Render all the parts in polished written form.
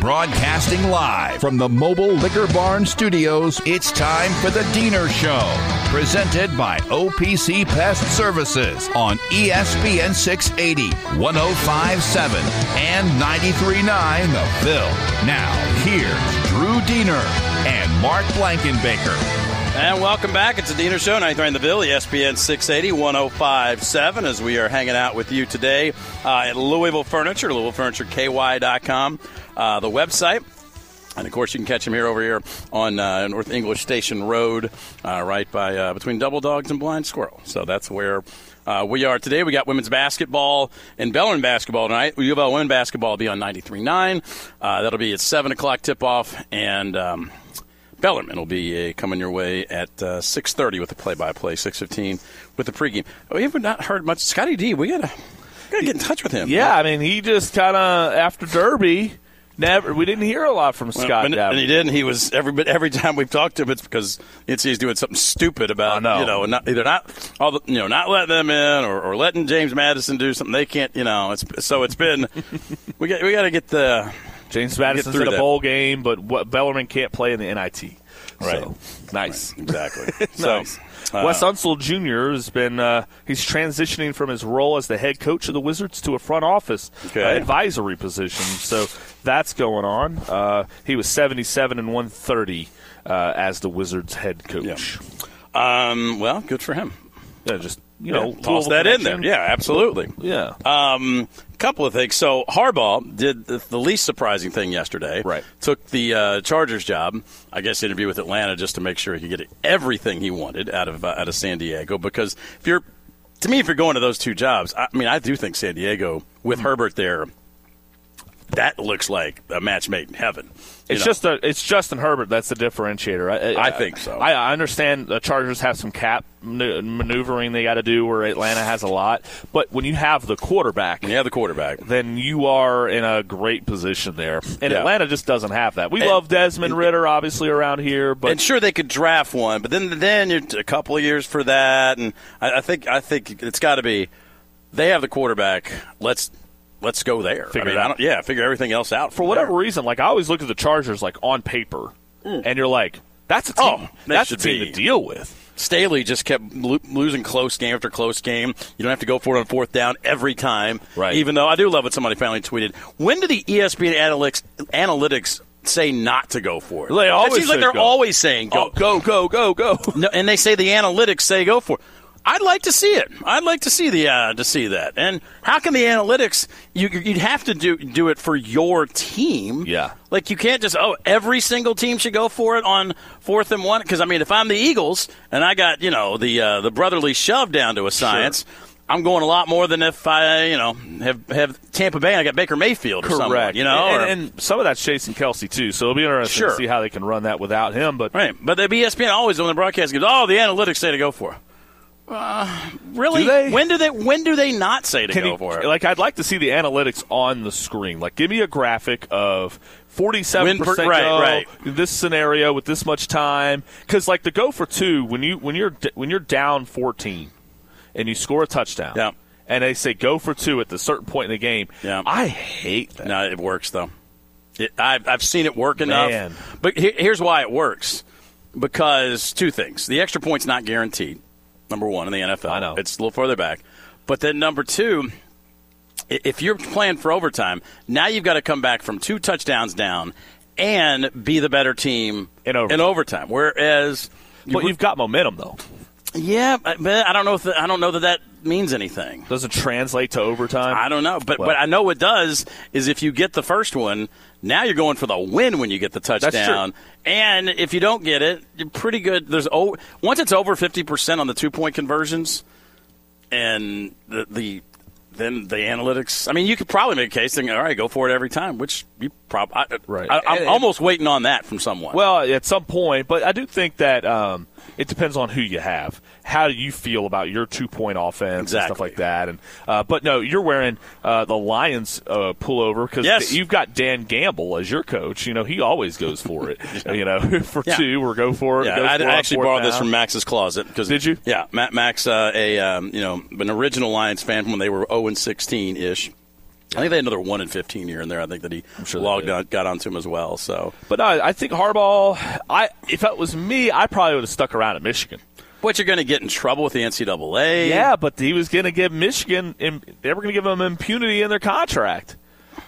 Broadcasting live from the Mobile Liquor Barn Studios, it's time for The Deener Show, presented by OPC Pest Services on ESPN 680, 105.7, and 93.9 The Ville. Now, here's Drew Deener and Mark Blankenbaker. And welcome back. It's The Deener Show, 93.9 The Ville, ESPN 680, 105.7, as we are hanging out with you today at Louisville Furniture, LouisvilleFurnitureKY.com. The website. And, of course, you can catch them here on North English Station Road, right by between Double Dogs and Blind Squirrel. So that's where we are today. We got women's basketball and Bellarmine basketball tonight. U of L women's basketball will be on 93.9. That'll be at 7 o'clock tip-off. And Bellarmine will be coming your way at 6:30 with the play-by-play, 6:15 with the pregame. We have not heard much. Scotty D, we got to get in touch with him. Yeah, right? I mean, he just kind of, after Derby, we didn't hear a lot from Scott. And he didn't. He was every time we've talked to him, it's because he's doing something stupid about not letting them in or letting James Madison do something they can't. It's been we got to get the James Madison through the bowl game, but Bellarmine can't play in the NIT. Right. So, nice. Right. Exactly. So. Nice. Wes Unseld Jr. has been he's transitioning from his role as the head coach of the Wizards to a front office advisory position. So that's going on. He was 77 and 130 as the Wizards head coach. Yeah. Well, good for him. Yeah, just toss that connection in there. Yeah, absolutely. Yeah. Couple of things. So Harbaugh did the least surprising thing yesterday. Right. Took the Chargers job. I guess interview with Atlanta just to make sure he could get everything he wanted out of San Diego. Because if you're going to those two jobs, I do think San Diego with Herbert there, that looks like a match made in heaven. It's Justin Herbert that's the differentiator. I think so. I understand the Chargers have some cap maneuvering they got to do where Atlanta has a lot. But when you have the quarterback, then you are in a great position there. And Atlanta just doesn't have that. We love Desmond Ritter, obviously, around here. But and sure, they could draft one, but then you're a couple of years for that. And I think it's got to be they have the quarterback. Let's go there. Figure everything else out. For whatever reason, I always look at the Chargers on paper, and you're like, that's a team. That's a team to deal with. Staley just kept losing close game after close game. You don't have to go for it on fourth down every time. Right. Even though I do love what somebody finally tweeted. When do the ESPN analytics say not to go for it? It seems like they're always saying go. Oh, go, go, go, go. No, and they say the analytics say go for it. I'd like to see it. I'd like to see that. And how can the analytics? You'd have to do it for your team. Yeah. You can't just every single team should go for it on fourth and one. Because if I'm the Eagles and I got the brotherly shove down to a science, I'm going a lot more than if I have Tampa Bay and I got Baker Mayfield or someone. And some of that's Jason Kelce too. So it'll be interesting to see how they can run that without him. But but the ESPN always on the broadcast goes, the analytics say to go for it. Really? Do they? When do they not say to go for it? I'd like to see the analytics on the screen. Give me a graphic of 47% this scenario with this much time. Because the go for two, when you're down 14 and you score a touchdown, and they say go for two at a certain point in the game, I hate that. No, it works though. I've seen it work enough. But here's why it works. Because two things: the extra point's not guaranteed. Number one in the NFL. I know. It's a little further back. But then number two, if you're playing for overtime, now you've got to come back from 2 touchdowns down and be the better team in overtime. Whereas, but you've got momentum though. Yeah, but I don't know that means anything. Does it translate to overtime? I don't know, but what I know what does is if you get the first one, now you're going for the win when you get the touchdown. And if you don't get it, you're pretty good. There's once it's over 50% on the 2-point conversions, and then the analytics. I mean, you could probably make a case thinking, all right, go for it every time, which you probably right. I'm almost waiting on that from someone. Well, at some point, but I do think that it depends on who you have. How do you feel about your 2-point offense and stuff like that? And but no, you're wearing the Lions pullover because you've got Dan Gamble as your coach. You know, he always goes for it. You know, for 2 or go for it. Yeah, I actually borrowed this from Max's closet. Did you? Yeah, Max, an original Lions fan from when they were 0-16 ish. I think they had another 1-15 year in there. I think that he logged on, got onto him as well. So, but I think Harbaugh. If it was me, I probably would have stuck around at Michigan. But you're going to get in trouble with the NCAA. Yeah, but he was going to give Michigan. They were going to give him impunity in their contract.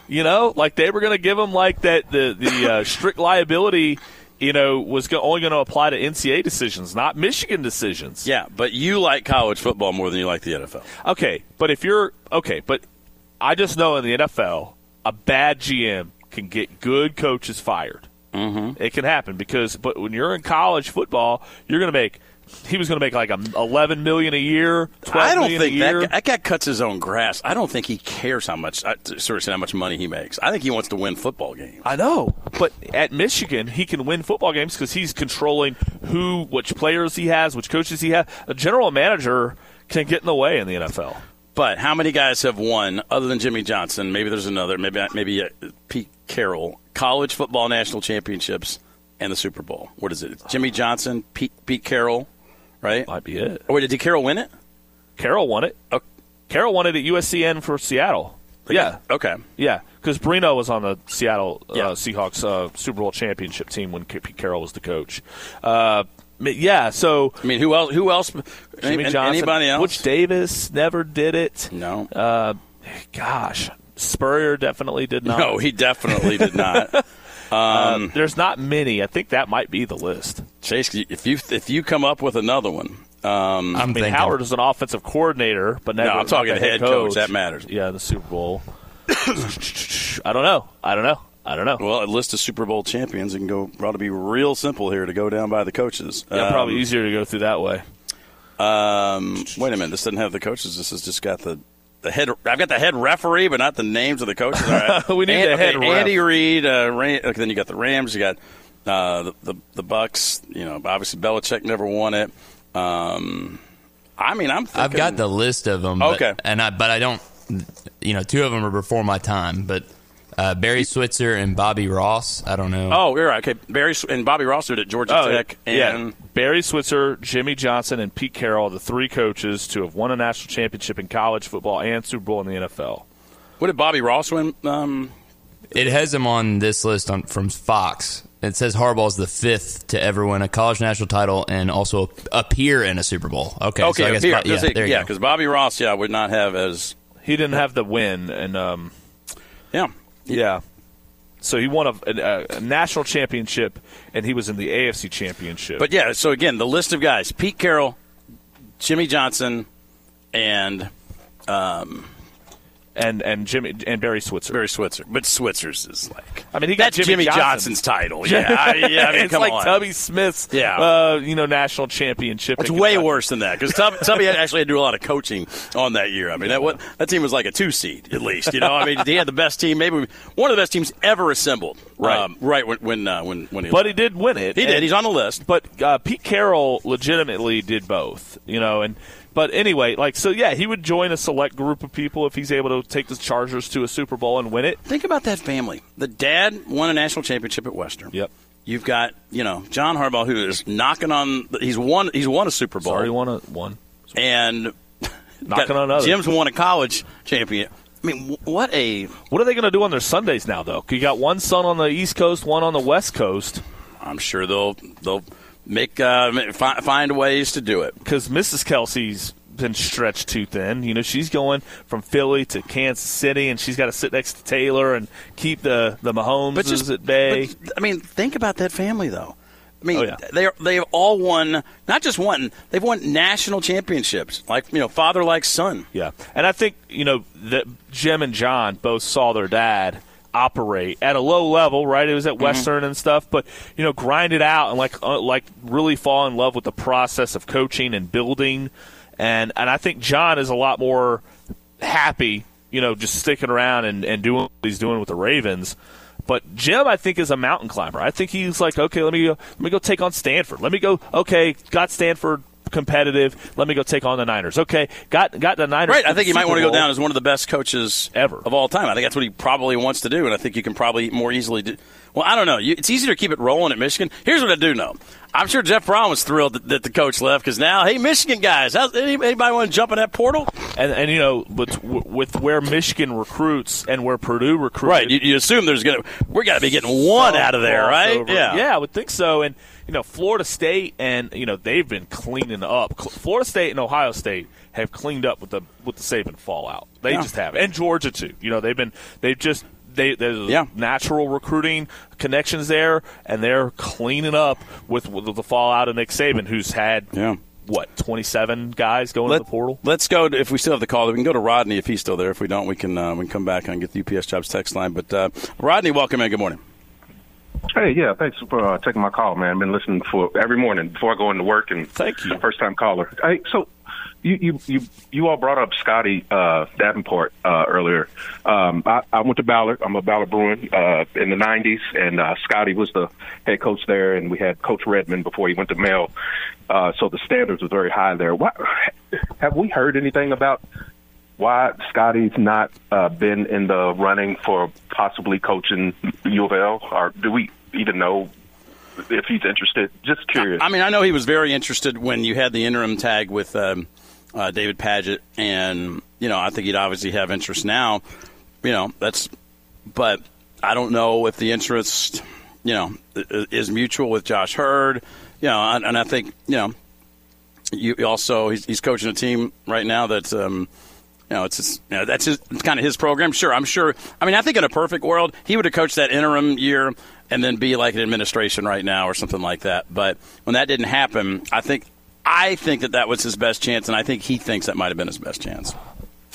You know, like they were going to give him like that. The strict liability. You know, was only going to apply to NCAA decisions, not Michigan decisions. Yeah, but you like college football more than you like the NFL. Okay, but if you're I just know in the NFL, a bad GM can get good coaches fired. Mm-hmm. It can happen but when you're in college football, you're going to make. He was going to make like $11 million a year, $12 million a year. I don't think that guy cuts his own grass. I don't think he cares how much money he makes. I think he wants to win football games. I know, but at Michigan, he can win football games because he's controlling which players he has, which coaches he has. A general manager can get in the way in the NFL. But how many guys have won, other than Jimmy Johnson, maybe there's another, maybe Pete Carroll, college football national championships and the Super Bowl? What is it? Jimmy Johnson, Pete Carroll, right? Might be it. Oh, wait, did Carroll win it? Carroll won it. Okay. Carroll won it at USCN for Seattle. Yeah. Okay. Yeah, because Bruno was on the Seattle Seahawks Super Bowl championship team when Pete Carroll was the coach. Yeah, so I mean, who else? Jimmy Johnson, anybody else? Butch Davis never did it. No. Gosh, Spurrier definitely did not. No, he definitely did not. There's not many. I think that might be the list. Chase, if you come up with another one, I mean, Howard is an offensive coordinator, but never. No, I'm talking head coach. That matters. Yeah, the Super Bowl. I don't know. Well, a list of Super Bowl champions and ought to be real simple here to go down by the coaches. Yeah, probably easier to go through that way. Wait a minute. This doesn't have the coaches. This has just got the head. I've got the head referee, but not the names of the coaches. All right. We need head referee. Andy Reid. Then you got the Rams. You got the Bucks. You know, obviously Belichick never won it. I mean, I've got the list of them. Okay. But I don't. You know, 2 of them are before my time, but. Barry Switzer and Bobby Ross. I don't know. Oh, you're right. Okay, Barry and Bobby Ross are at Georgia Tech. And Barry Switzer, Jimmy Johnson, and Pete Carroll, the 3 coaches to have won a national championship in college football and Super Bowl in the NFL. What did Bobby Ross win? It has him on this list from Fox. It says Harbaugh's the 5th to ever win a college national title and also appear in a Super Bowl. Okay, so I guess appear. Yeah, because Bobby Ross, would not have as – He didn't have the win. And yeah. Yeah, so he won a national championship, and he was in the AFC championship. But, yeah, so, again, the list of guys, Pete Carroll, Jimmy Johnson, and Barry Switzer. But Switzer's is like – I mean, he got Jimmy Johnson's title. Yeah, I mean, it's like Tubby Smith's national championship. It's way worse than that because Tubby actually had to do a lot of coaching on that year. I mean, that team was like a 2 seed at least. You know, I mean, he had the best team, maybe one of the best teams ever assembled. Right, when he. But he did win it. He did. He's on the list. But Pete Carroll legitimately did both. You know, and. But anyway, he would join a select group of people if he's able to take the Chargers to a Super Bowl and win it. Think about that family. The dad won a national championship at Western. Yep. You've got, John Harbaugh, who is knocking on – he's won a Super Bowl. Sorry, won. And knocking on another. Jim's won a college championship. I mean, what are they going to do on their Sundays now, though? You got one son on the East Coast, one on the West Coast. I'm sure they'll find ways to do it because Mrs. Kelce's been stretched too thin. You know, she's going from Philly to Kansas City, and she's got to sit next to Taylor and keep the Mahomeses at bay. But, I mean, think about that family, though. I mean, they've all won, not just one, they've won national championships, like, you know, father like son. Yeah, and I think, you know, that Jim and John both saw their dad operate at a low level, right? It was at Western and stuff, but, you know, grind it out and, like really fall in love with the process of coaching and building. And I think John is a lot more happy, you know, just sticking around and doing what he's doing with the Ravens. But Jim, I think, is a mountain climber. I think he's like, okay, let me go take on Stanford. Let me go, okay, got Stanford competitive. Let me go take on the Niners. Okay, got the Niners. Right, I think he might want to go down as one of the best coaches ever of all time. I think that's what he probably wants to do, and I think you can probably more easily do. Well, I don't know. It's easier to keep it rolling at Michigan. Here's what I do know. I'm sure Jeff Brown was thrilled that the coach left because now, hey, Michigan guys, anybody want to jump in that portal? And you know, with where Michigan recruits and where Purdue recruits, right? You assume we're gonna be getting one out of there, right? Over. Yeah, I would think so. And you know, Florida State and you know they've been cleaning up. Florida State and Ohio State have cleaned up with the Saban fallout. They just have, and Georgia too. You know, there's natural recruiting connections there, and they're cleaning up with the fallout of Nick Saban, who's had, 27 guys going to the portal? Let's go, if we still have the call, we can go to Rodney if he's still there. If we don't, we can come back and get the UPS Jobs text line. But Rodney, welcome in. Good morning. Hey, yeah, thanks for taking my call, man. I've been listening for every morning before I go into work. And thank you. First-time caller. Hey, so you all brought up Scotty Davenport earlier. I went to Ballard. I'm a Ballard Bruin in the 90s, and Scotty was the head coach there, and we had Coach Redmond before he went to Mel. So the standards were very high there. Have we heard anything about why Scotty's not been in the running for possibly coaching U of L? Or do we even know if he's interested? Just curious. I mean, I know he was very interested when you had the interim tag with David Padgett, and, you know, I think he'd obviously have interest now. You know, but I don't know if the interest, you know, is mutual with Josh Hurd. You know, and I think, you know, you also he's coaching a team right now that, you know, that's kind of his program. Sure, I'm sure. I mean, I think in a perfect world, he would have coached that interim year and then be like an administration right now or something like that. But when that didn't happen, I think that was his best chance, and I think he thinks that might have been his best chance.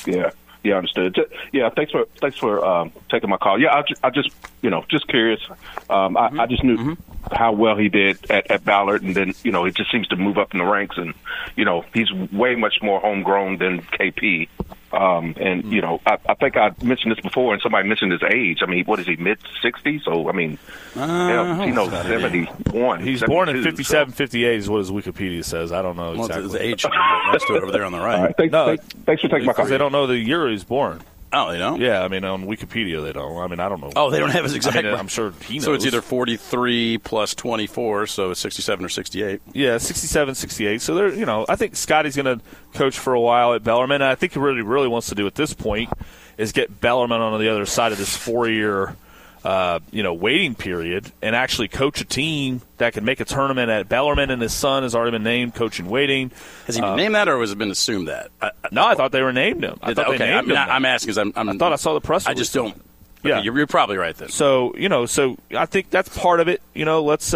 Yeah, understood. Yeah, thanks for taking my call. Yeah, I just, you know, just curious. I just knew how well he did at Ballard, and then, you know, it just seems to move up in the ranks, and, you know, he's way much more homegrown than KP. And, you know, I think I mentioned this before, and somebody mentioned his age. I mean, what is he, mid-60s? So, I mean, he knows 71. He's born in 57, 58 is what his Wikipedia says. I don't know exactly. Well, his age next to it over there on the right. Thanks for taking my call. Because they don't know the year he's born. Oh, they don't? Yeah, I mean, on Wikipedia they don't. I mean, I don't know. Oh, they don't have his exact. I mean, I'm sure he knows. So it's either 43 plus 24, so it's 67 or 68. Yeah, 67, 68. So, they're, you know, I think Scotty's going to coach for a while at Bellarmine. I think he really, really wants to do at this point is get Bellarmine on the other side of this four-year, you know, waiting period and actually coach a team that can make a tournament at Bellarmine. And his son has already been named coach in waiting. Has he been named that, or has it been assumed that? No, I thought they were named him. I'm asking because I thought I saw the press release. I just don't. Yeah, okay, you're probably right then. So, you know, so I think that's part of it. You know, let's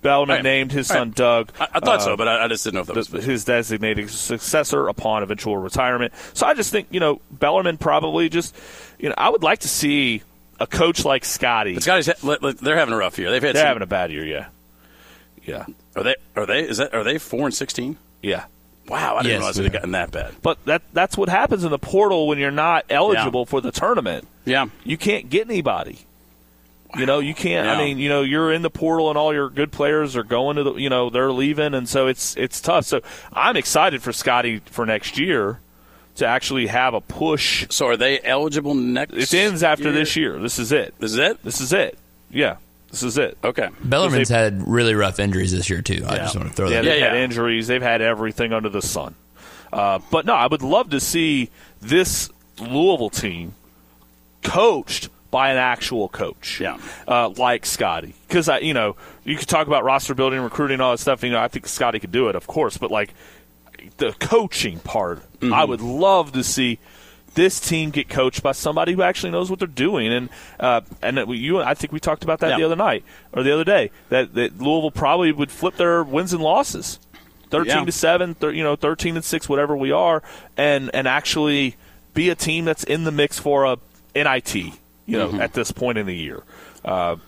Bellarmine named his son Doug. I thought so, but I just didn't know if that was his designated successor upon eventual retirement. So I just think, you know, Bellarmine probably just, you know, I would like to see a coach like Scotty. But Scotty's they're having a rough year. They're having a bad year. Yeah, yeah. Are they 4-16? Yeah. Wow, I didn't realize they'd gotten that bad. But that's what happens in the portal when you're not eligible for the tournament. Yeah, you can't get anybody. You know, you can't. Yeah. I mean, you know, you're in the portal and all your good players are going to the. You know, they're leaving, and so it's tough. So I'm excited for Scotty for next year to actually have a push. So are they eligible next year? It ends after this year. This is it. This is it? This is it. Yeah. This is it. Okay. Bellarmine's had really rough injuries this year, too. Yeah. I just want to throw that out. They've had injuries. They've had everything under the sun. But, no, I would love to see this Louisville team coached by an actual coach, like Scotty. Because, you know, you could talk about roster building, recruiting, all that stuff. You know, I think Scotty could do it, of course. But, like, the coaching part. Mm-hmm. I would love to see this team get coached by somebody who actually knows what they're doing. And I think we talked about that the other day that Louisville probably would flip their wins and losses, 13-7, 13-6, whatever we are, and actually be a team that's in the mix for a NIT. At this point in the year, because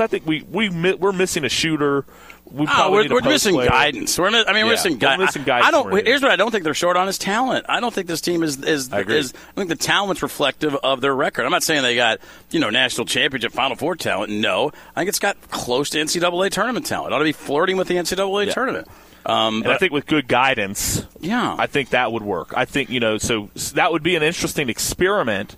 I think we're missing a shooter. We're missing guidance. We're missing guidance. Here's what I don't think they're short on is talent. I don't think this team is. I think the talent's reflective of their record. I'm not saying they got national championship Final Four talent. No, I think it's got close to NCAA tournament talent. It ought to be flirting with the NCAA tournament. But I think with good guidance, I think that would work. I think so that would be an interesting experiment.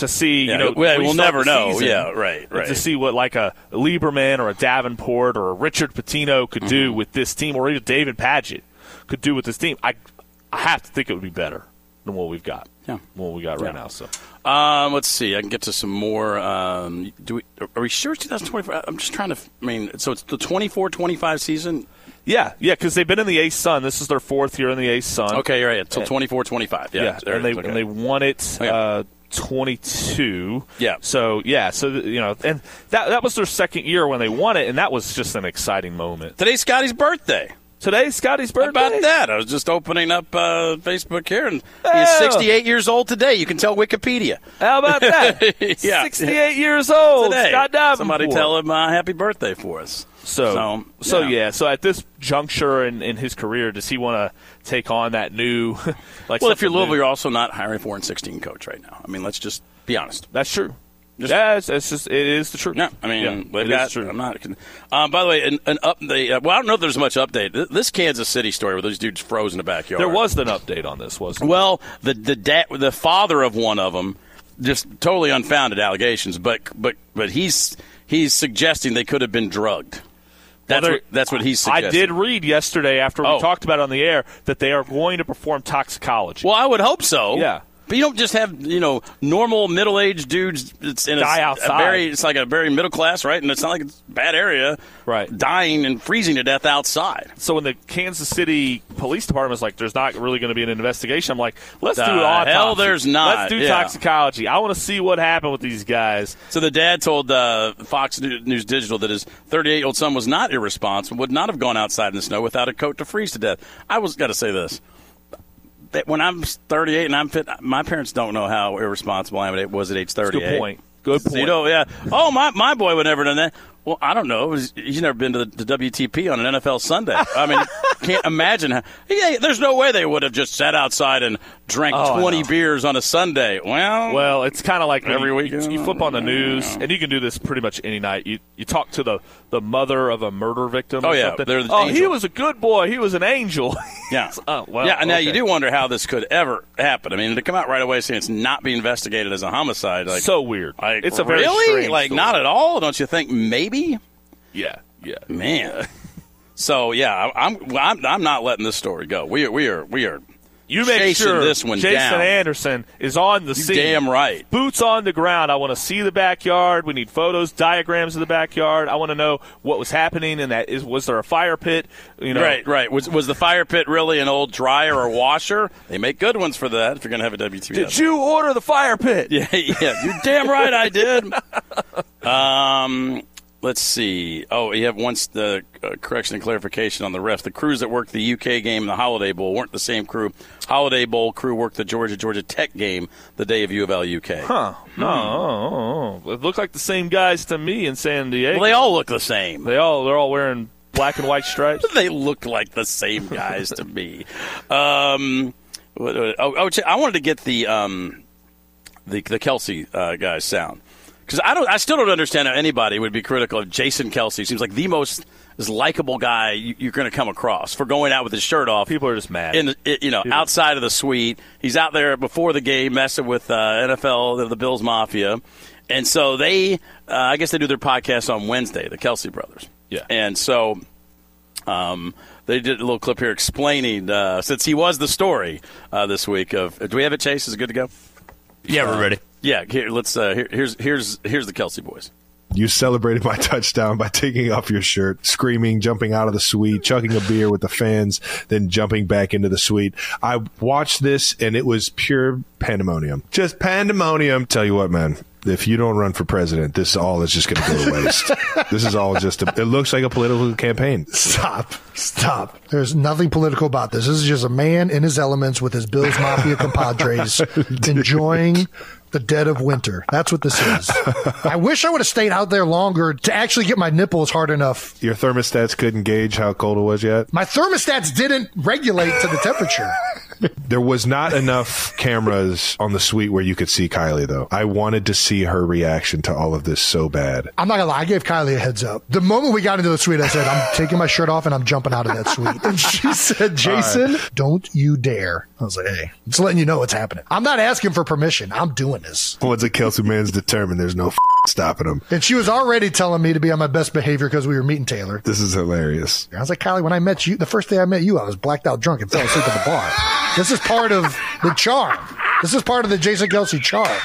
To see, we'll never know. Season, right. To see what like a Lieberman or a Davenport or a Richard Pitino could do with this team, or even David Padgett could do with this team. I have to think it would be better than what we've got. Yeah, what we got right now. So, let's see. I can get to some more. Are we sure it's 2024? I'm just trying to. So it's the 24-25 season. Yeah, because they've been in the Ace Sun. This is their fourth year in the Ace Sun. Okay, right. Until 24-25. And they won it. Okay. 22. Yeah. And that was their second year when they won it, and that was just an exciting moment. Today's Scotty's birthday. How about that? I was just opening up Facebook here, and he's 68 years old today. You can tell Wikipedia. How about that? 68 years old today. Scott Davenport. Somebody tell him happy birthday for us. So at this juncture in his career, does he want to take on that new? If you're Louisville, you're also not hiring a 4-16 coach right now. Let's just be honest. That's true. It is the truth. It's true. I'm not. By the way, an update. I don't know if there's much update. This Kansas City story where those dudes froze in the backyard. There was an update on this, wasn't there? Well, the father of one of them, just totally unfounded allegations, but he's suggesting they could have been drugged. That's what he's suggesting. I did read yesterday after we talked about it on the air that they are going to perform toxicology. Well, I would hope so. Yeah. But you don't just have, normal middle-aged dudes die outside. It's like a very middle class, right? And it's not like it's a bad area. Right. Dying and freezing to death outside. So when the Kansas City Police Department is like, there's not really going to be an investigation, I'm like, let's do an autopsy. Hell, there's not. Let's do toxicology. I want to see what happened with these guys. So the dad told Fox News Digital that his 38-year-old son was not irresponsible, would not have gone outside in the snow without a coat to freeze to death. I was got to say this. When I'm 38 and I'm fit, my parents don't know how irresponsible I was at age 38. That's a good point. So, oh, my boy would never have done that. Well, I don't know. He's never been to the WTP on an NFL Sunday. Can't imagine how. Yeah, there's no way they would have just sat outside and drank 20 beers on a Sunday. Well, it's kind of like every week you flip on the news, and you can do this pretty much any night. You talk to the mother of a murder victim. Something. He was a good boy. He was an angel. Yeah. Now you do wonder how this could ever happen. To come out right away saying it's not being investigated as a homicide. So weird. It's really? A very strange story. Not at all. Don't you think? Maybe. Yeah. Man. So I'm not letting this story go. We are. You make chasing sure this one Jason down. Anderson is on the scene. Damn right. Boots on the ground. I want to see the backyard. We need photos, diagrams of the backyard. I want to know what was happening, and was there a fire pit? Right. Was the fire pit really an old dryer or washer? They make good ones for that if you're going to have a WTF. Did you order the fire pit? Yeah. You're damn right I did. Let's see. Oh, you have correction and clarification on the refs. The crews that worked the UK game and the Holiday Bowl weren't the same crew. Holiday Bowl crew worked the Georgia Tech game the day of U of L UK. Huh. No. It looked like the same guys to me in San Diego. Well, they all look the same. They're all wearing black and white stripes. They look like the same guys to me. I wanted to get the Kelce guy's sound. Because I still don't understand how anybody would be critical of Jason Kelce. Seems like the most likable guy you're going to come across for going out with his shirt off. People are just mad. Outside of the suite, he's out there before the game messing with NFL, the Bills Mafia, and so they, I guess, they do their podcast on Wednesday, the Kelce brothers. Yeah, and so. They did a little clip here explaining since he was the story this week. Do we have it, Chase? Is it good to go? Yeah, we're ready. Yeah, here's the Kelce boys. You celebrated my touchdown by taking off your shirt, screaming, jumping out of the suite, chugging a beer with the fans, then jumping back into the suite. I watched this, and it was pure pandemonium. Just pandemonium. Tell you what, man. If you don't run for president, this all is just going to go to waste. This is all just it looks like a political campaign. Stop. There's nothing political about this. This is just a man in his elements with his Bills Mafia compadres enjoying the dead of winter. That's what this is. I wish I would have stayed out there longer to actually get my nipples hard enough. Your thermostats couldn't gauge how cold it was yet? My thermostats didn't regulate to the temperature. There was not enough cameras on the suite where you could see Kylie, though. I wanted to see her reaction to all of this so bad. I'm not going to lie. I gave Kylie a heads up. The moment we got into the suite, I said, I'm taking my shirt off and I'm jumping out of that suite. And she said, Jason, don't you dare. I was like, hey, just letting you know what's happening. I'm not asking for permission. I'm doing this. Once a Kelce man's determined, there's no stopping him. And she was already telling me to be on my best behavior because we were meeting Taylor. This is hilarious. I was like, Kylie, when I met you, the first day I met you, I was blacked out drunk and fell asleep at the bar. This is part of the charm. This is part of the Jason Kelce charm.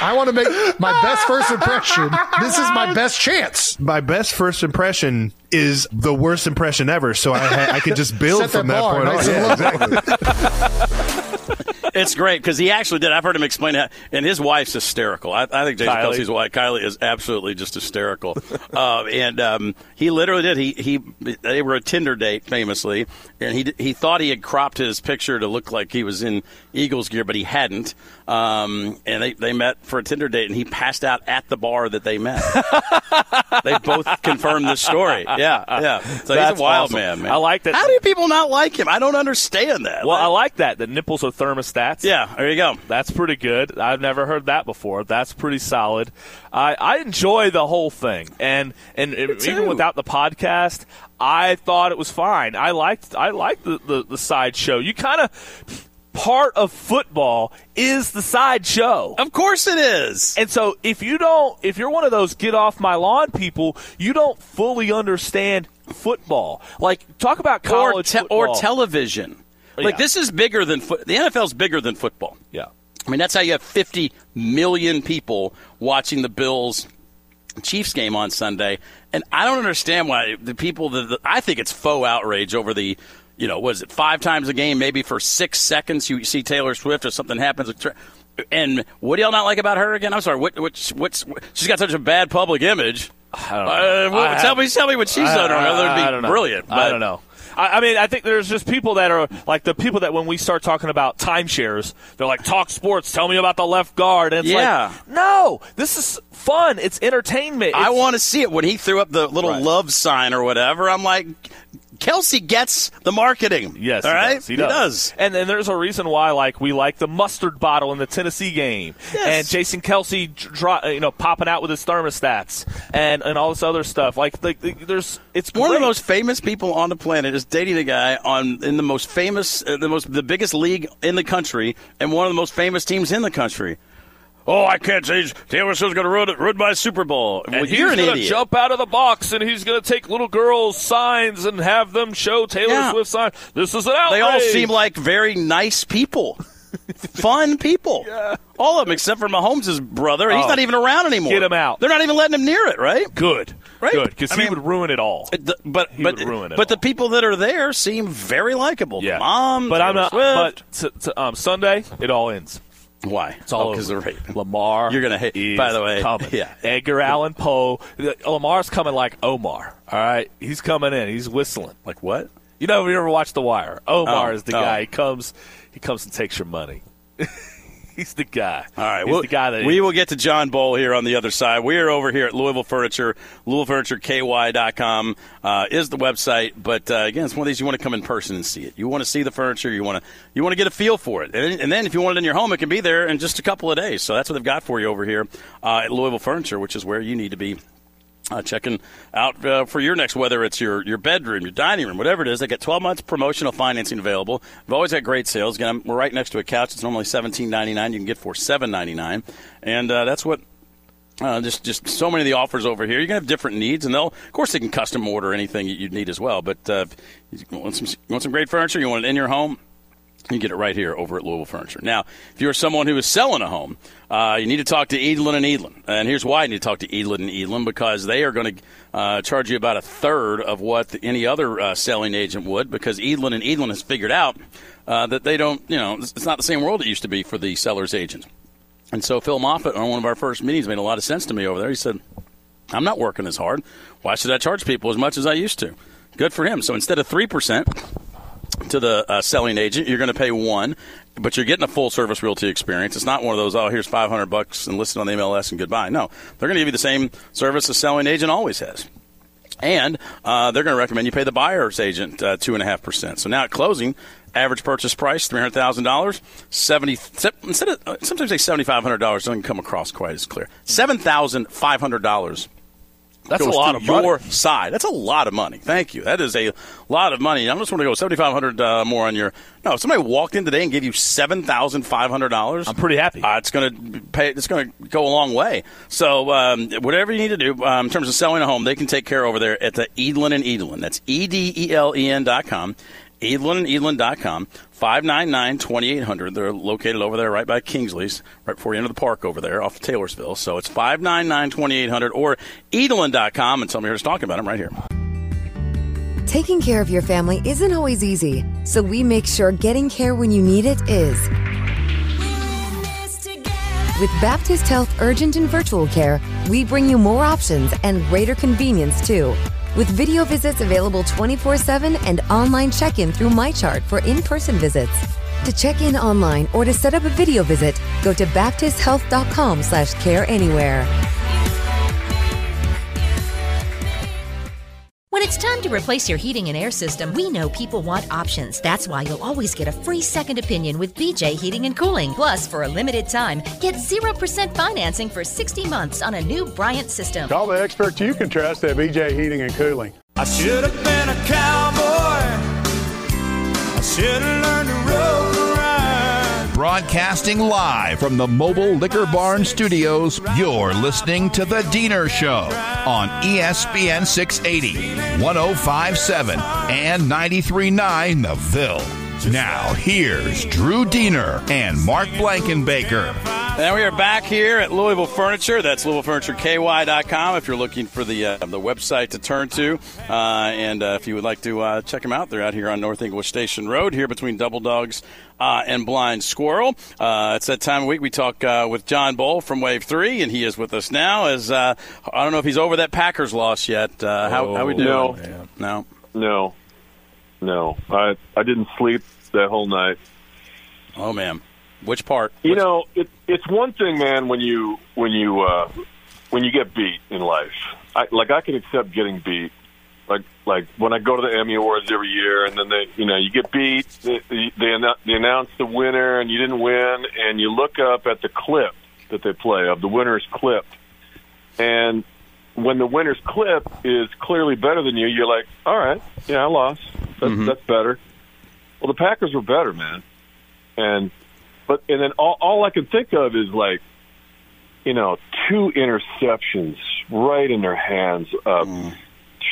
I want to make my best first impression. This is my best chance. My best first impression is the worst impression ever, so I could just build set from that point on. Yeah, exactly. It's great because he actually did. I've heard him explain that, and his wife's hysterical. I think Jason Kelce's wife, Kylie, is absolutely just hysterical. He literally did. They were a Tinder date, famously, and he thought he had cropped his picture to look like he was in Eagles gear, but he hadn't. And they met for a Tinder date, and he passed out at the bar that they met. They both confirmed this story. Yeah. So that's he's a wild awesome. man. I like that. How do people not like him? I don't understand that. Well, I like that. The nipples are thermostats. Yeah, there you go. That's pretty good. I've never heard that before. That's pretty solid. I enjoy the whole thing. And even without the podcast, I thought it was fine. I liked the sideshow. You kind of... Part of football is the sideshow. Of course it is. And so if you're one of those get off my lawn people, you don't fully understand football. Like, talk about college football. Or television. Like, this is bigger than the NFL's bigger than football. Yeah. I mean, that's how you have 50 million people watching the Bills Chiefs game on Sunday. And I don't understand why the people I think it's faux outrage over the was it 5 times a game, maybe for 6 seconds you see Taylor Swift or something happens. And what do y'all not like about her again? I'm sorry, what's she's got such a bad public image. I don't know. Tell me what she's done wrong. That would be brilliant. But I don't know. I mean, I think there's just people that are like the people that when we start talking about timeshares, they're like, talk sports, tell me about the left guard. And it's like, no, this is fun. It's entertainment. I want to see it. When he threw up the little love sign or whatever, I'm like, Kelce gets the marketing. Yes, all right? He does. And then there's a reason why, like, we like the mustard bottle in the Tennessee game, and Jason Kelce, popping out with his thermostats and all this other stuff. Like there's, it's one of the most famous people on the planet is dating a guy in the most famous, the biggest league in the country, and one of the most famous teams in the country. Oh, I can't change. Taylor Swift's going to ruin my Super Bowl. Well, and you're an idiot. He's going to jump out of the box, and he's going to take little girls' signs and have them show Taylor Swift's sign. This is an outrage. They all seem like very nice people, fun people. Yeah. All of them except for Mahomes' brother. He's not even around anymore. Get him out. They're not even letting him near it, right? Good. Right? Good, because he would ruin it all. But the people that are there seem very likable. Yeah. Mom, but Taylor Swift. But Sunday, it all ends. Why? It's all because they're hating. Lamar. You're going to hate. By the way, coming. Yeah. Edgar Allan Poe. Lamar's coming like Omar. All right? He's coming in. He's whistling. Like what? You know, if you ever watched The Wire, Omar is the guy. He comes and takes your money. He's the guy. All right. He's the guy that we will get to John Boll here on the other side. We are over here at Louisville Furniture. LouisvilleFurnitureKY.com is the website. But, again, it's one of these you want to come in person and see it. You want to see the furniture. You want to get a feel for it. And then if you want it in your home, it can be there in just a couple of days. So that's what they've got for you over here at Louisville Furniture, which is where you need to be. Checking out for your next, whether it's your bedroom, your dining room, whatever it is. They got 12 months promotional financing available. They've always got great sales. Again, we're right next to a couch. It's normally $17.99. You can get for $7.99, and that's what. Just so many of the offers over here. You're going to have different needs, and of course they can custom order anything you need as well. But you want some great furniture, you want it in your home. You get it right here over at Louisville Furniture. Now, if you're someone who is selling a home, you need to talk to Edlin & Edlin. And here's why you need to talk to Edlin & Edlin, because they are going to charge you about a third of what any other selling agent would, because Edlin & Edlin has figured out that they don't, you know, it's not the same world it used to be for the seller's agents. And so Phil Moffitt, on one of our first meetings, made a lot of sense to me over there. He said, I'm not working as hard. Why should I charge people as much as I used to? Good for him. So instead of 3%, to the selling agent, you're going to pay 1, but you're getting a full-service realty experience. It's not one of those, oh, here's $500 and listed on the MLS and goodbye. No, they're going to give you the same service a selling agent always has. And they're going to recommend you pay the buyer's agent 2.5%. So now at closing, average purchase price, $300,000. Instead of sometimes they $7,500 doesn't come across quite as clear. $7,500. That's a lot of money. Your side. That's a lot of money. Thank you. That is a lot of money. I'm just going to go $7,500 more on your. No, if somebody walked in today and gave you $7,500, I'm pretty happy. It's going to pay. It's going to go a long way. So whatever you need to do in terms of selling a home, they can take care over there at the Edlin & Edlin. That's EDELEN.com. EdlinandEdlin.com, 599-2800. They're located over there right by Kingsley's, right before you enter the park over there off of Taylorsville. So it's 599-2800 or Edlin.com, and somebody here is talking about them right here. Taking care of your family isn't always easy, so we make sure getting care when you need it is. With Baptist Health Urgent and Virtual Care, we bring you more options and greater convenience, too. With video visits available 24/7 and online check-in through MyChart for in-person visits. To check in online or to set up a video visit, go to baptisthealth.com/careanywhere. When it's time to replace your heating and air system, we know people want options. That's why you'll always get a free second opinion with BJ Heating and Cooling. Plus, for a limited time, get 0% financing for 60 months on a new Bryant system. Call the experts you can trust at BJ Heating and Cooling. I should have been a cowboy. I should have learned to rope ride. Broadcasting live from the Mobile Liquor Barn Studios, you're listening to The Deener Show on ESPN 680. 105.7 and 93.9 The Ville. Now, here's Drew Deener and Mark Blankenbaker. And we are back here at Louisville Furniture. That's LouisvilleFurnitureKY.com if you're looking for the website to turn to. And if you would like to check them out, they're out here on North English Station Road here between Double Dogs and Blind Squirrel. It's that time of week we talk with John Bull from Wave 3, and he is with us now. As I don't know if he's over that Packers loss yet. How we doing? No. I didn't sleep that whole night. Oh, man. Which part? You know, it's one thing, man, when you get beat in life. I can accept getting beat. Like when I go to the Emmy Awards every year, and then you get beat. They announce the winner, and you didn't win, and you look up at the clip that they play of the winner's clip, and when the winner's clip is clearly better than you, you're like, all right, yeah, I lost. That's better. Well, the Packers were better, man, and then all I can think of is, like, two interceptions right in their hands,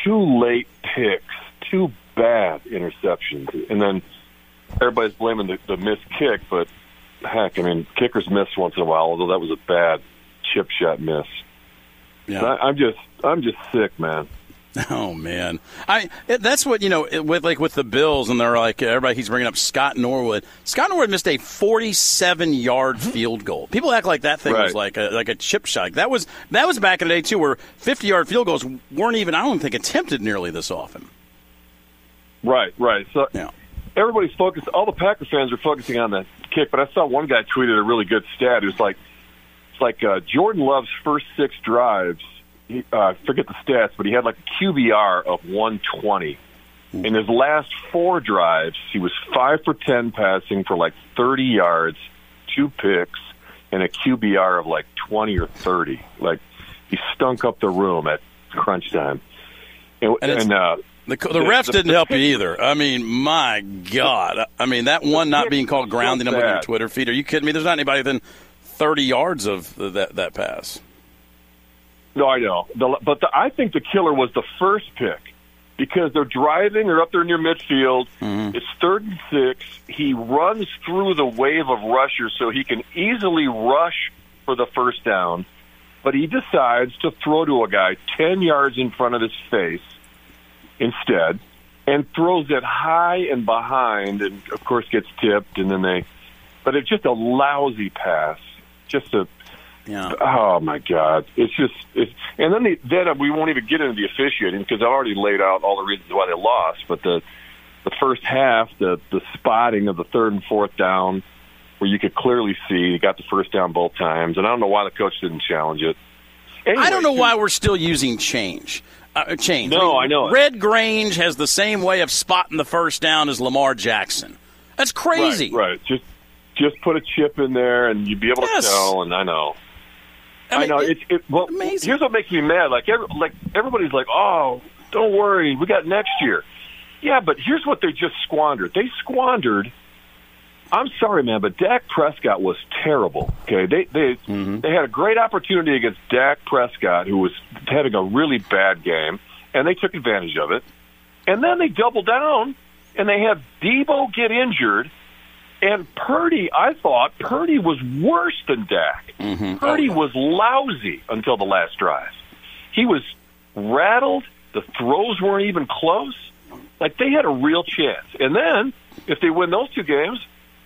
two late picks, two bad interceptions. And then everybody's blaming the missed kick, but, heck, I mean, kickers miss once in a while, although that was a bad chip shot miss. Yeah. So I'm just sick, man. Oh, man. That's what, with the Bills, and they're like, everybody keeps bringing up Scott Norwood. Scott Norwood missed a 47-yard field goal. People act like that thing was like a chip shot. That was back in the day, too, where 50-yard field goals weren't even, I don't think, attempted nearly this often. Right. So everybody's focused, all the Packers fans are focusing on the kick, but I saw one guy tweeted a really good stat. It was like, it's like Jordan Love's first 6 drives. I forget the stats, but he had like a QBR of 120. In his last 4 drives, he was 5 for 10 passing for like 30 yards, 2 picks, and a QBR of like 20 or 30. Like, he stunk up the room at crunch time. And the refs didn't help you either. I mean, my God. I mean, that one not being called grounding, I'm looking at Twitter feed. Are you kidding me? There's not anybody within 30 yards of that pass. No, I know. I think the killer was the first pick. because they're driving or up there near midfield. Mm-hmm. It's 3rd and 6. He runs through the wave of rushers, so he can easily rush for the first down. But he decides to throw to a guy 10 yards in front of his face instead and throws it high and behind and, of course, gets tipped. And then but it's just a lousy pass, just a – Yeah. Oh my God! And then we won't even get into the officiating because I already laid out all the reasons why they lost. But the first half, the spotting of the 3rd and 4th down, where you could clearly see he got the first down both times, and I don't know why the coach didn't challenge it. Anyway, I don't know why we're still using change. No, I know. Red Grange has the same way of spotting the first down as Lamar Jackson. That's crazy. Right. Just put a chip in there, and you'd be able to tell. And I know. I mean, I know. Well, amazing. Here's what makes me mad. Like everybody's like, oh, don't worry, we got next year. Yeah, but here's what they just squandered. They squandered. I'm sorry, man, but Dak Prescott was terrible. Okay, they had a great opportunity against Dak Prescott, who was having a really bad game, and they took advantage of it. And then they doubled down, and they had Debo get injured. And Purdy, I thought, Purdy was worse than Dak. Mm-hmm. Purdy was lousy until the last drive. He was rattled. The throws weren't even close. Like, they had a real chance. And then, if they win those two games,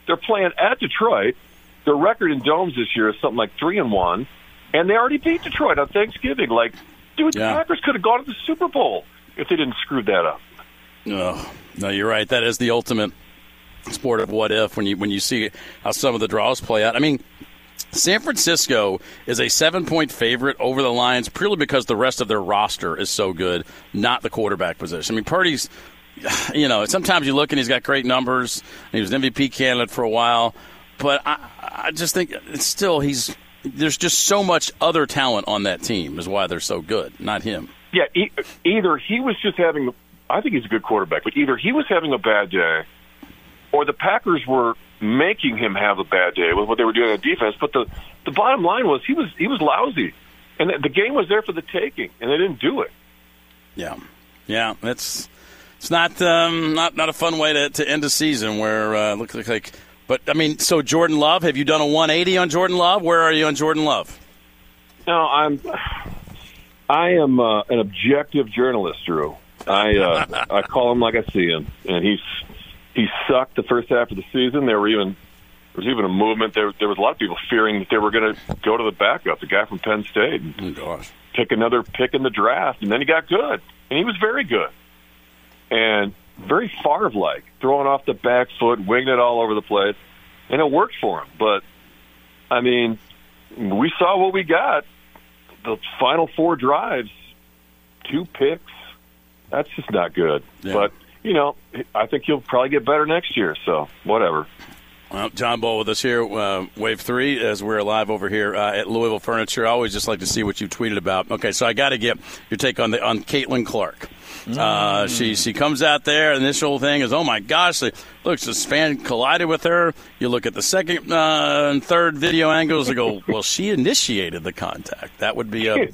they're playing at Detroit. Their record in domes this year is something like 3-1. And they already beat Detroit on Thanksgiving. Like, dude, the Packers could have gone to the Super Bowl if they didn't screw that up. Oh, no, you're right. That is the ultimate sport of what if when you see how some of the draws play out. I mean, San Francisco is a 7-point favorite over the Lions purely because the rest of their roster is so good, not the quarterback position. I mean, Purdy's, you know, sometimes you look and he's got great numbers. He was an MVP candidate for a while, but I just think it's still there's just so much other talent on that team is why they're so good, not him. Yeah, either he was just having – I think he's a good quarterback, but either he was having a bad day or the Packers were making him have a bad day with what they were doing on defense. But the bottom line was he was lousy. And the game was there for the taking, and they didn't do it. Yeah. Yeah, it's not a fun way to end a season where it looks like – but, I mean, so Jordan Love, have you done a 180 on Jordan Love? Where are you on Jordan Love? No, I am an objective journalist, Drew. I call him like I see him, and He sucked the first half of the season. There was even a movement. There was a lot of people fearing that they were going to go to the backup, the guy from Penn State, and pick another pick in the draft. And then he got good, and he was very good, and very Favre-like, throwing off the back foot, winging it all over the place, and it worked for him. But, I mean, we saw what we got. The final 4 drives, 2 picks, that's just not good. Yeah. But you know, I think he'll probably get better next year, so whatever. Well, John Ball with us here, Wave 3, as we're live over here at Louisville Furniture. I always just like to see what you tweeted about. Okay, so I got to get your take on Caitlin Clark. She comes out there, and this whole thing is, oh, my gosh, this fan collided with her. You look at the second and third video angles and go, well, she initiated the contact. That would be a... I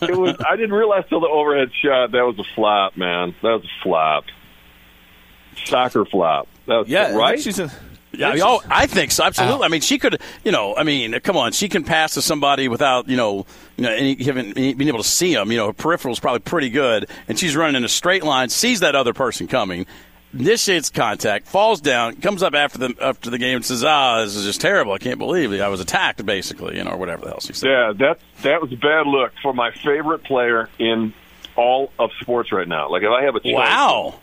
didn't realize till the overhead shot that was a flop, man. That was a flop. Soccer flop. That was, yeah, right? I think so, absolutely. I mean, she could, you know, I mean, come on, she can pass to somebody without, you know being able to see them. You know, her peripheral's probably pretty good, and she's running in a straight line, sees that other person coming, initiates contact, falls down, comes up after the game and says, this is just terrible. I can't believe I was attacked, basically, you know, or whatever the hell she said. Yeah, that was a bad look for my favorite player in all of sports right now. Like, if I have a choice. Wow.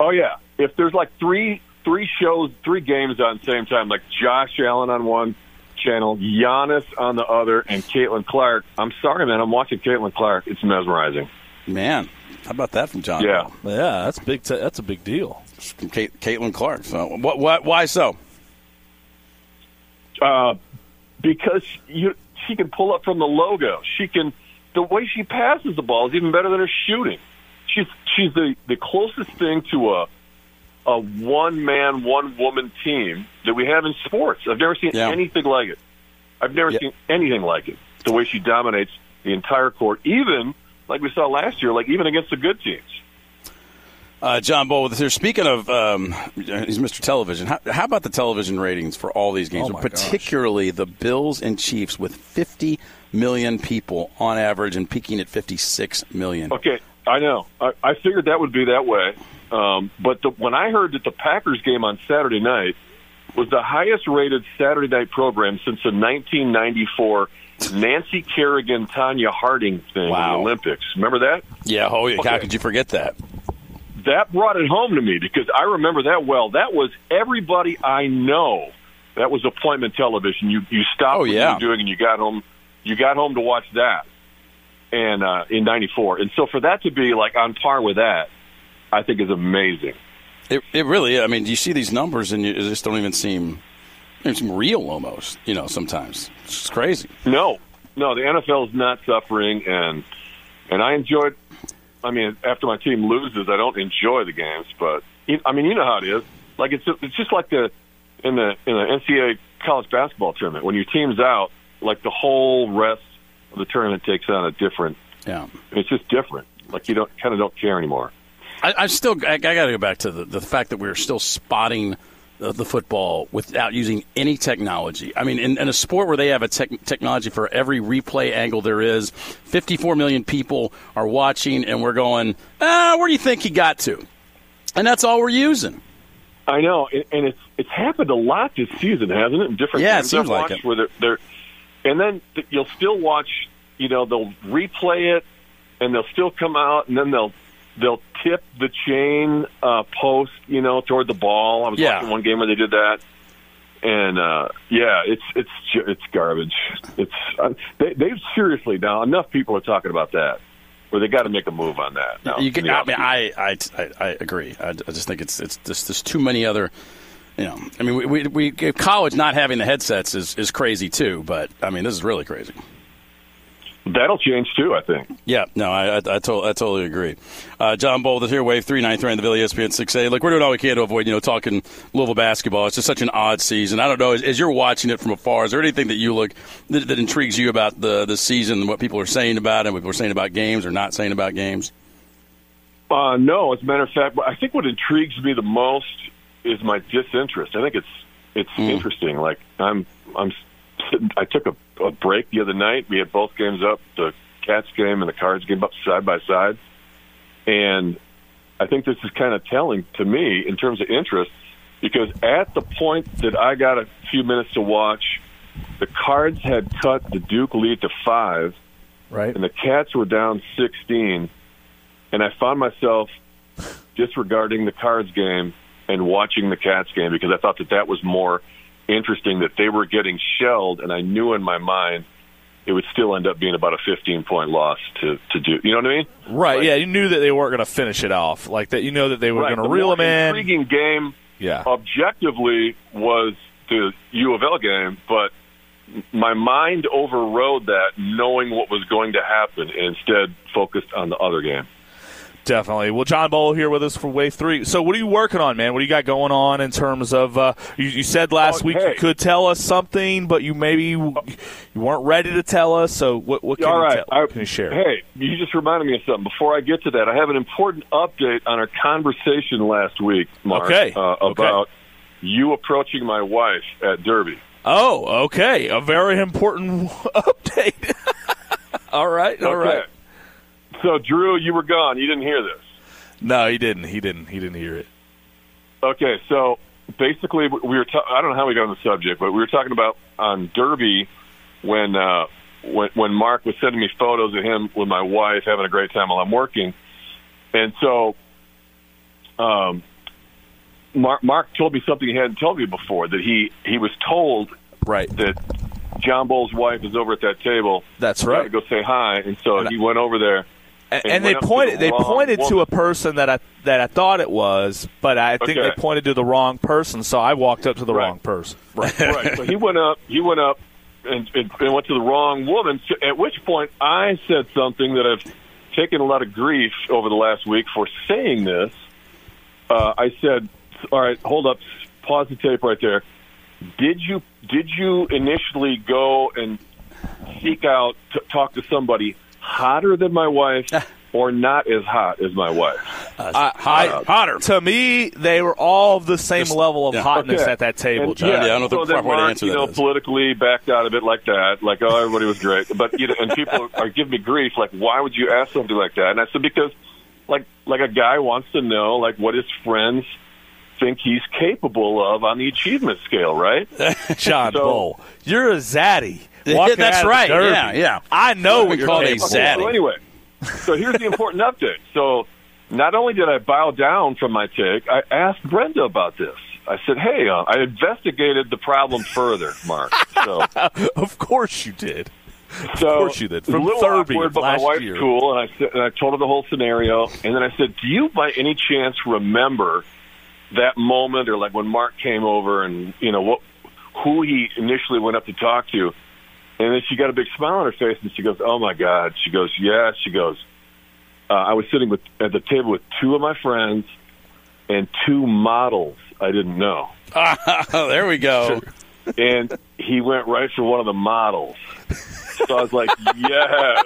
Oh, yeah. If there's, like, three games on the same time, like Josh Allen on one channel, Giannis on the other, and Caitlin Clark. I'm sorry, man. I'm watching Caitlin Clark. It's mesmerizing. Man, how about that from John? Yeah. Yeah, that's big. That's a big deal. From Caitlin Clark. So what? Why so? Because she can pull up from the logo. She can. The way she passes the ball is even better than her shooting. She's the closest thing to a one-man, one-woman team that we have in sports. I've never seen anything like it. The way she dominates the entire court, even like we saw last year, like even against the good teams. John Boll with us here. Speaking of, he's Mr. Television. How about the television ratings for all these games, particularly the Bills and Chiefs with 50 million people on average and peaking at 56 million? Okay, I know. I figured that would be that way. But when I heard that the Packers game on Saturday night was the highest-rated Saturday night program since the 1994 Nancy Kerrigan, Tanya Harding thing in the Olympics. Remember that? Yeah, oh, yeah. Okay. How could you forget that? That brought it home to me because I remember that well. That was everybody I know. That was appointment television. You stopped what you were doing and you got home to watch that. And in 94. And so for that to be like on par with that, I think is amazing. It really is. I mean, you see these numbers and it just don't even seem real almost, you know, sometimes. It's just crazy. No, the NFL is not suffering, and I enjoyed, I mean, after my team loses, I don't enjoy the games, but I mean, you know how it is. Like it's just like in the NCAA college basketball tournament. When your team's out, like the whole rest of the tournament takes on a different. Yeah, it's just different. Like you don't care anymore. I got to go back to the fact that we're still spotting the football without using any technology. I mean, in a sport where they have a technology for every replay angle there is, 54 million people are watching, and we're going, where do you think he got to? And that's all we're using. I know, and it's happened a lot this season, hasn't it? In different games it seems like it. Where and then you'll still watch, you know, they'll replay it, and they'll still come out, and then they'll tip the chain post, you know, toward the ball. I was watching one game where they did that, and it's garbage. It's they've seriously now enough people are talking about that, where they got to make a move on that. Now, I agree. I just think it's there's too many other. You know, I mean, we college not having the headsets is crazy too. But I mean, this is really crazy. That'll change, too, I think. Yeah, no, I totally agree. John Boll is here, Wave 393 on the Ville ESPN 6A. Look, we're doing all we can to avoid, you know, talking Louisville basketball. It's just such an odd season. I don't know, as you're watching it from afar, is there anything that you that intrigues you about the season and what people are saying about it, what people are saying about games or not saying about games? No, as a matter of fact, I think what intrigues me the most is my disinterest. I think it's interesting. Like, I took a break the other night. We had both games up, the Cats game and the Cards game up side by side. And I think this is kind of telling to me in terms of interest because at the point that I got a few minutes to watch, the Cards had cut the Duke lead to 5, right? And the Cats were down 16. And I found myself disregarding the Cards game and watching the Cats game because I thought that was more interesting that they were getting shelled, and I knew in my mind it would still end up being about a 15-point loss to do. You know what I mean? Right. Like, yeah, you knew that they weren't going to finish it off like that. You know that they were going to reel them in. The intriguing game, objectively, was the U of L game, but my mind overrode that, knowing what was going to happen, and instead focused on the other game. Definitely. Well, John Boll here with us for Wave 3. So what are you working on, man? What do you got going on in terms of you said last week you could tell us something, but you maybe you weren't ready to tell us, so what can you tell? Can you share? Hey, you just reminded me of something. Before I get to that, I have an important update on our conversation last week, Mark, about you approaching my wife at Derby. Oh, okay. A very important update. All right. So, Drew, you were gone. You didn't hear this. No, he didn't. He didn't hear it. Okay, so basically we were I don't know how we got on the subject, but we were talking about on Derby when Mark was sending me photos of him with my wife having a great time while I'm working. And so Mark told me something he hadn't told me before, that he was told that John Boll's wife is over at that table. That's right. I had to go say hi, and so he went over there. And they pointed to a person that I thought it was, but I think they pointed to the wrong person, so I walked up to the wrong person. Right. So he went up and went to the wrong woman, at which point I said something that I've taken a lot of grief over the last week for saying this. I said, all right, hold up, pause the tape right there. Did you initially go and seek out, talk to somebody hotter than my wife or not as hot as my wife? Hotter. To me, they were all of the same level of hotness at that table, John. Yeah, I don't think the proper way to answer that is. Politically backed out of it like that, like, oh, everybody was great. But, you know, and people are giving me grief, like, why would you ask something like that? And I said, because, like a guy wants to know, like, what his friends think he's capable of on the achievement scale, right? John Bull, you're a zaddy. Yeah, that's right. Yeah. I know what you're called a zaddy. So anyway, so here's the important update. So not only did I bow down from my take, I asked Brenda about this. I said, hey, I investigated the problem further, Mark. So of course you did. Of course you did. From 30 last year. My wife's cool, and I told her the whole scenario. And then I said, do you by any chance remember that moment, or like when Mark came over and, you know, who he initially went up to talk to? And then she got a big smile on her face, and she goes, oh, my God. She goes, yeah. She goes, I was sitting at the table with two of my friends and two models I didn't know. There we go. And he went right for one of the models. So I was like, yes.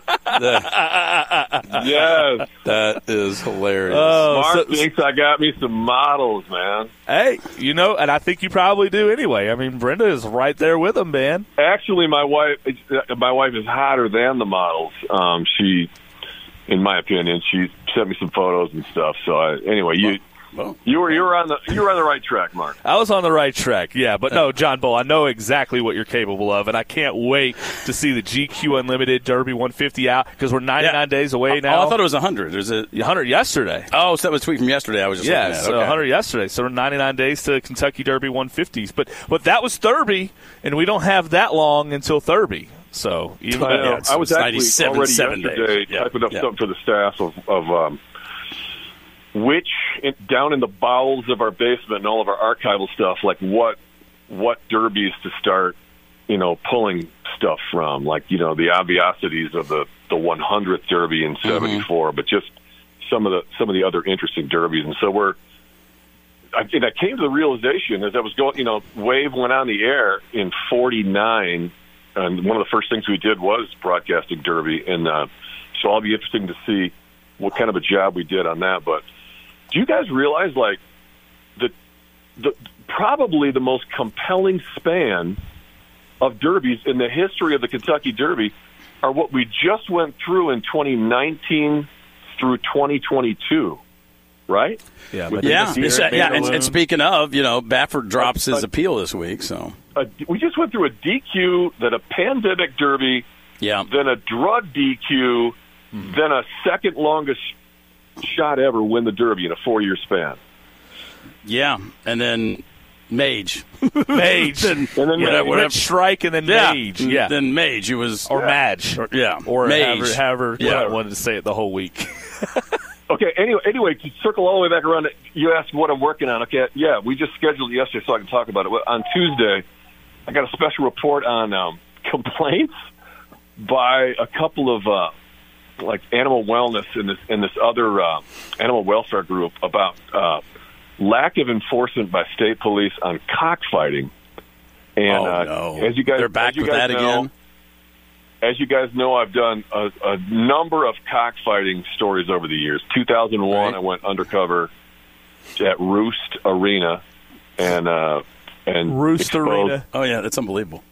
Yes. That is hilarious. Mark thinks I got me some models, man. Hey, you know, and I think you probably do anyway. I mean, Brenda is right there with him, man. Actually, my wife is hotter than the models. She, in my opinion, she sent me some photos and stuff. So anyway, you were on the right track, Mark. I was on the right track, yeah. But no, John Bull, I know exactly what you're capable of, and I can't wait to see the GQ Unlimited Derby 150 out, because we're 99 days away now. Oh, I thought it was 100. There's a 100 yesterday. Oh, so that was a tweet from yesterday. I was just looking at it. So 100 yesterday. So we're 99 days to Kentucky Derby 150s. But that was Derby, and we don't have that long until Derby. So even I was actually already 7 days typing up something for the staff of which, down in the bowels of our basement and all of our archival stuff, like what derbies to start, you know, pulling stuff from, like, you know, the obviosities of the 100th derby in 74, but just some of the other interesting derbies. And so I came to the realization as I was going, you know, Wave went on the air in 49, and one of the first things we did was broadcasting derby, and so I'll be interesting to see what kind of a job we did on that. But do you guys realize, like, the probably the most compelling span of derbies in the history of the Kentucky Derby are what we just went through in 2019 through 2022, right? Yeah, but and speaking of, you know, Baffert drops his appeal this week, so we just went through a DQ, then a pandemic derby, then a drug DQ, then a second longest shot ever win the Derby in a 4-year span. Yeah, and then Mage. Then Shrike, and then Mage. Yeah. Then Mage. It was or Madge. Or Mage. However, I wanted to say it the whole week. Okay. Anyway, to circle all the way back around, you asked what I'm working on. Okay. Yeah, we just scheduled it yesterday, so I can talk about it. On Tuesday, I got a special report on complaints by a couple of like animal wellness and this other animal welfare group about lack of enforcement by state police on cockfighting. And as you guys, they're back with that again. As you guys know, I've done a number of cockfighting stories over the years. 2001, I went undercover at Roost Arena and Roost Arena. Oh yeah, that's unbelievable.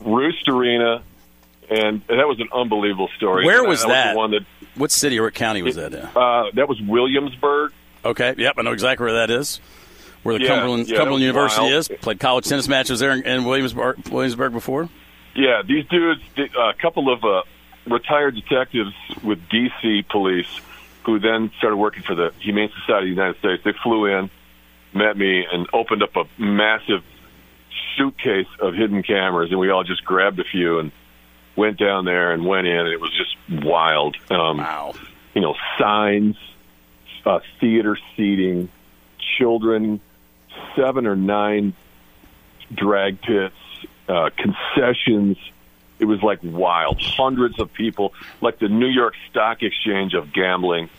Roost Arena. And that was an unbelievable story. Where was that? What city or what county was that in? That was Williamsburg. Okay, yep, I know exactly where that is. Where the Cumberland University is. Played college tennis matches there in Williamsburg before. Yeah, these dudes, a couple of retired detectives with D.C. police, who then started working for the Humane Society of the United States. They flew in, met me, and opened up a massive suitcase of hidden cameras, and we all just grabbed a few and went down there and went in, and it was just wild. Wow. You know, signs, theater seating, children, 7 or 9 drag pits, concessions. It was like wild. Hundreds of people, like the New York Stock Exchange of gambling.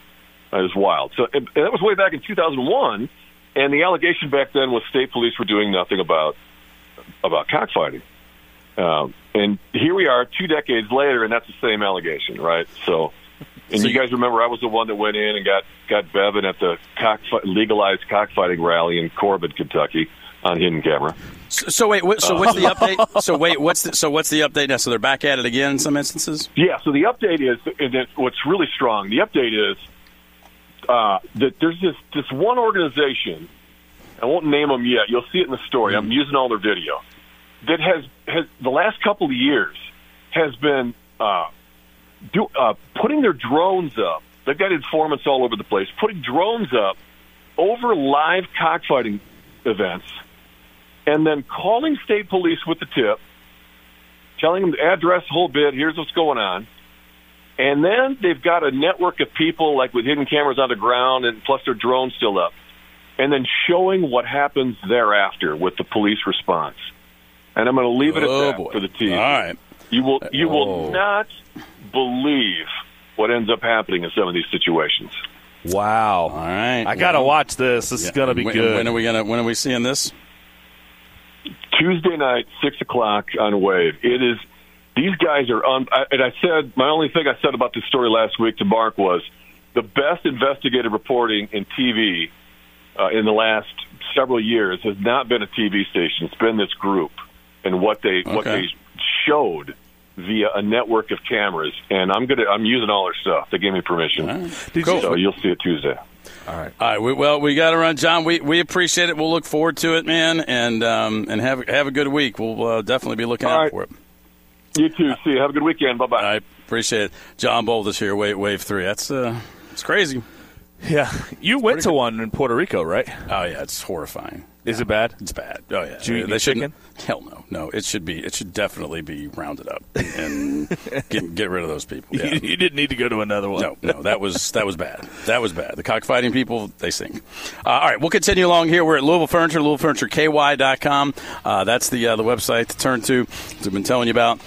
It was wild. So and that was way back in 2001, and the allegation back then was state police were doing nothing about cockfighting. And here we are 2 decades later, and that's the same allegation, right? So, and so you guys remember I was the one that went in and got Bevin at the legalized cockfighting rally in Corbett, Kentucky, on hidden camera. So what's the update? So what's the update now? So they're back at it again in some instances? Yeah, so the update is what's really strong. The update is that there's this one organization, I won't name them yet. You'll see it in the story. Mm-hmm. I'm using all their video. That has the last couple of years has been putting their drones up. They've got informants all over the place, putting drones up over live cockfighting events, and then calling state police with the tip, telling them the address, whole bit, here's what's going on. And then they've got a network of people, like with hidden cameras on the ground, and plus their drones still up, and then showing what happens thereafter with the police response. And I'm going to leave it at that for the team. All right. You will not believe what ends up happening in some of these situations. Wow. All right. I got to watch this. This is going to be good. When are we seeing this? Tuesday night, 6 o'clock on Wave. It is – these guys are and I said – my only thing I said about this story last week to Mark was the best investigative reporting in TV in the last several years has not been a TV station. It's been this group. And what they showed via a network of cameras, and I'm using all their stuff. They gave me permission, All right. Cool. So you'll see it Tuesday. All right. We got to run, John. We appreciate it. We'll look forward to it, man, and have a good week. We'll definitely be looking out for it. You too. See you. Have a good weekend. Bye bye. I appreciate it, John Boldis here. Wave 3. That's it's crazy. Yeah, you went to one in Puerto Rico, right? Oh yeah, it's horrifying. Is it bad? It's bad. Oh yeah. Do you eat chicken? Hell no. No, it should definitely be rounded up and get rid of those people. Yeah. You didn't need to go to another one. No, that was bad. That was bad. The cockfighting people, they sink. All right, we'll continue along here. We're at Louisville Furniture, LouisvilleFurnitureKY.com. That's the website to turn to, as I've been telling you about.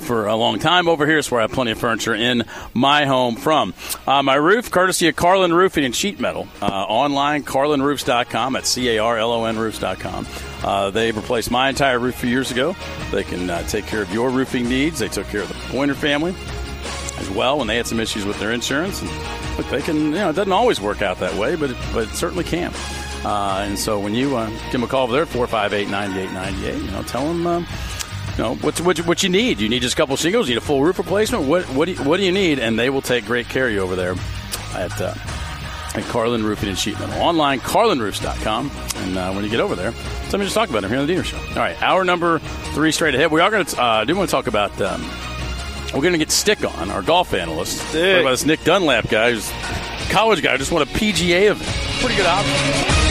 For a long time over here, so I have plenty of furniture in my home from my roof, courtesy of Carlin Roofing and Sheet Metal. Online, carlinroofs.com, at carlonroofs.com. They replaced my entire roof a few years ago. They can take care of your roofing needs. They took care of the Pointer family as well when they had some issues with their insurance. And look, they can, it doesn't always work out that way, but it certainly can. And so when you give them a call over there, 458-9898, tell them. No, what you need? You need just a couple shingles? You need a full roof replacement? What do you need? And they will take great care of you over there at Carlin Roofing and Sheet Metal. Online, carlinroofs.com. And when you get over there, let me just talk about them here on The Deener Show. All right, hour number 3 straight ahead. We are going to do want to talk about we're going to get Stick on, our golf analyst. What about this Nick Dunlap guy, who's a college guy who just won a PGA event. Pretty good option.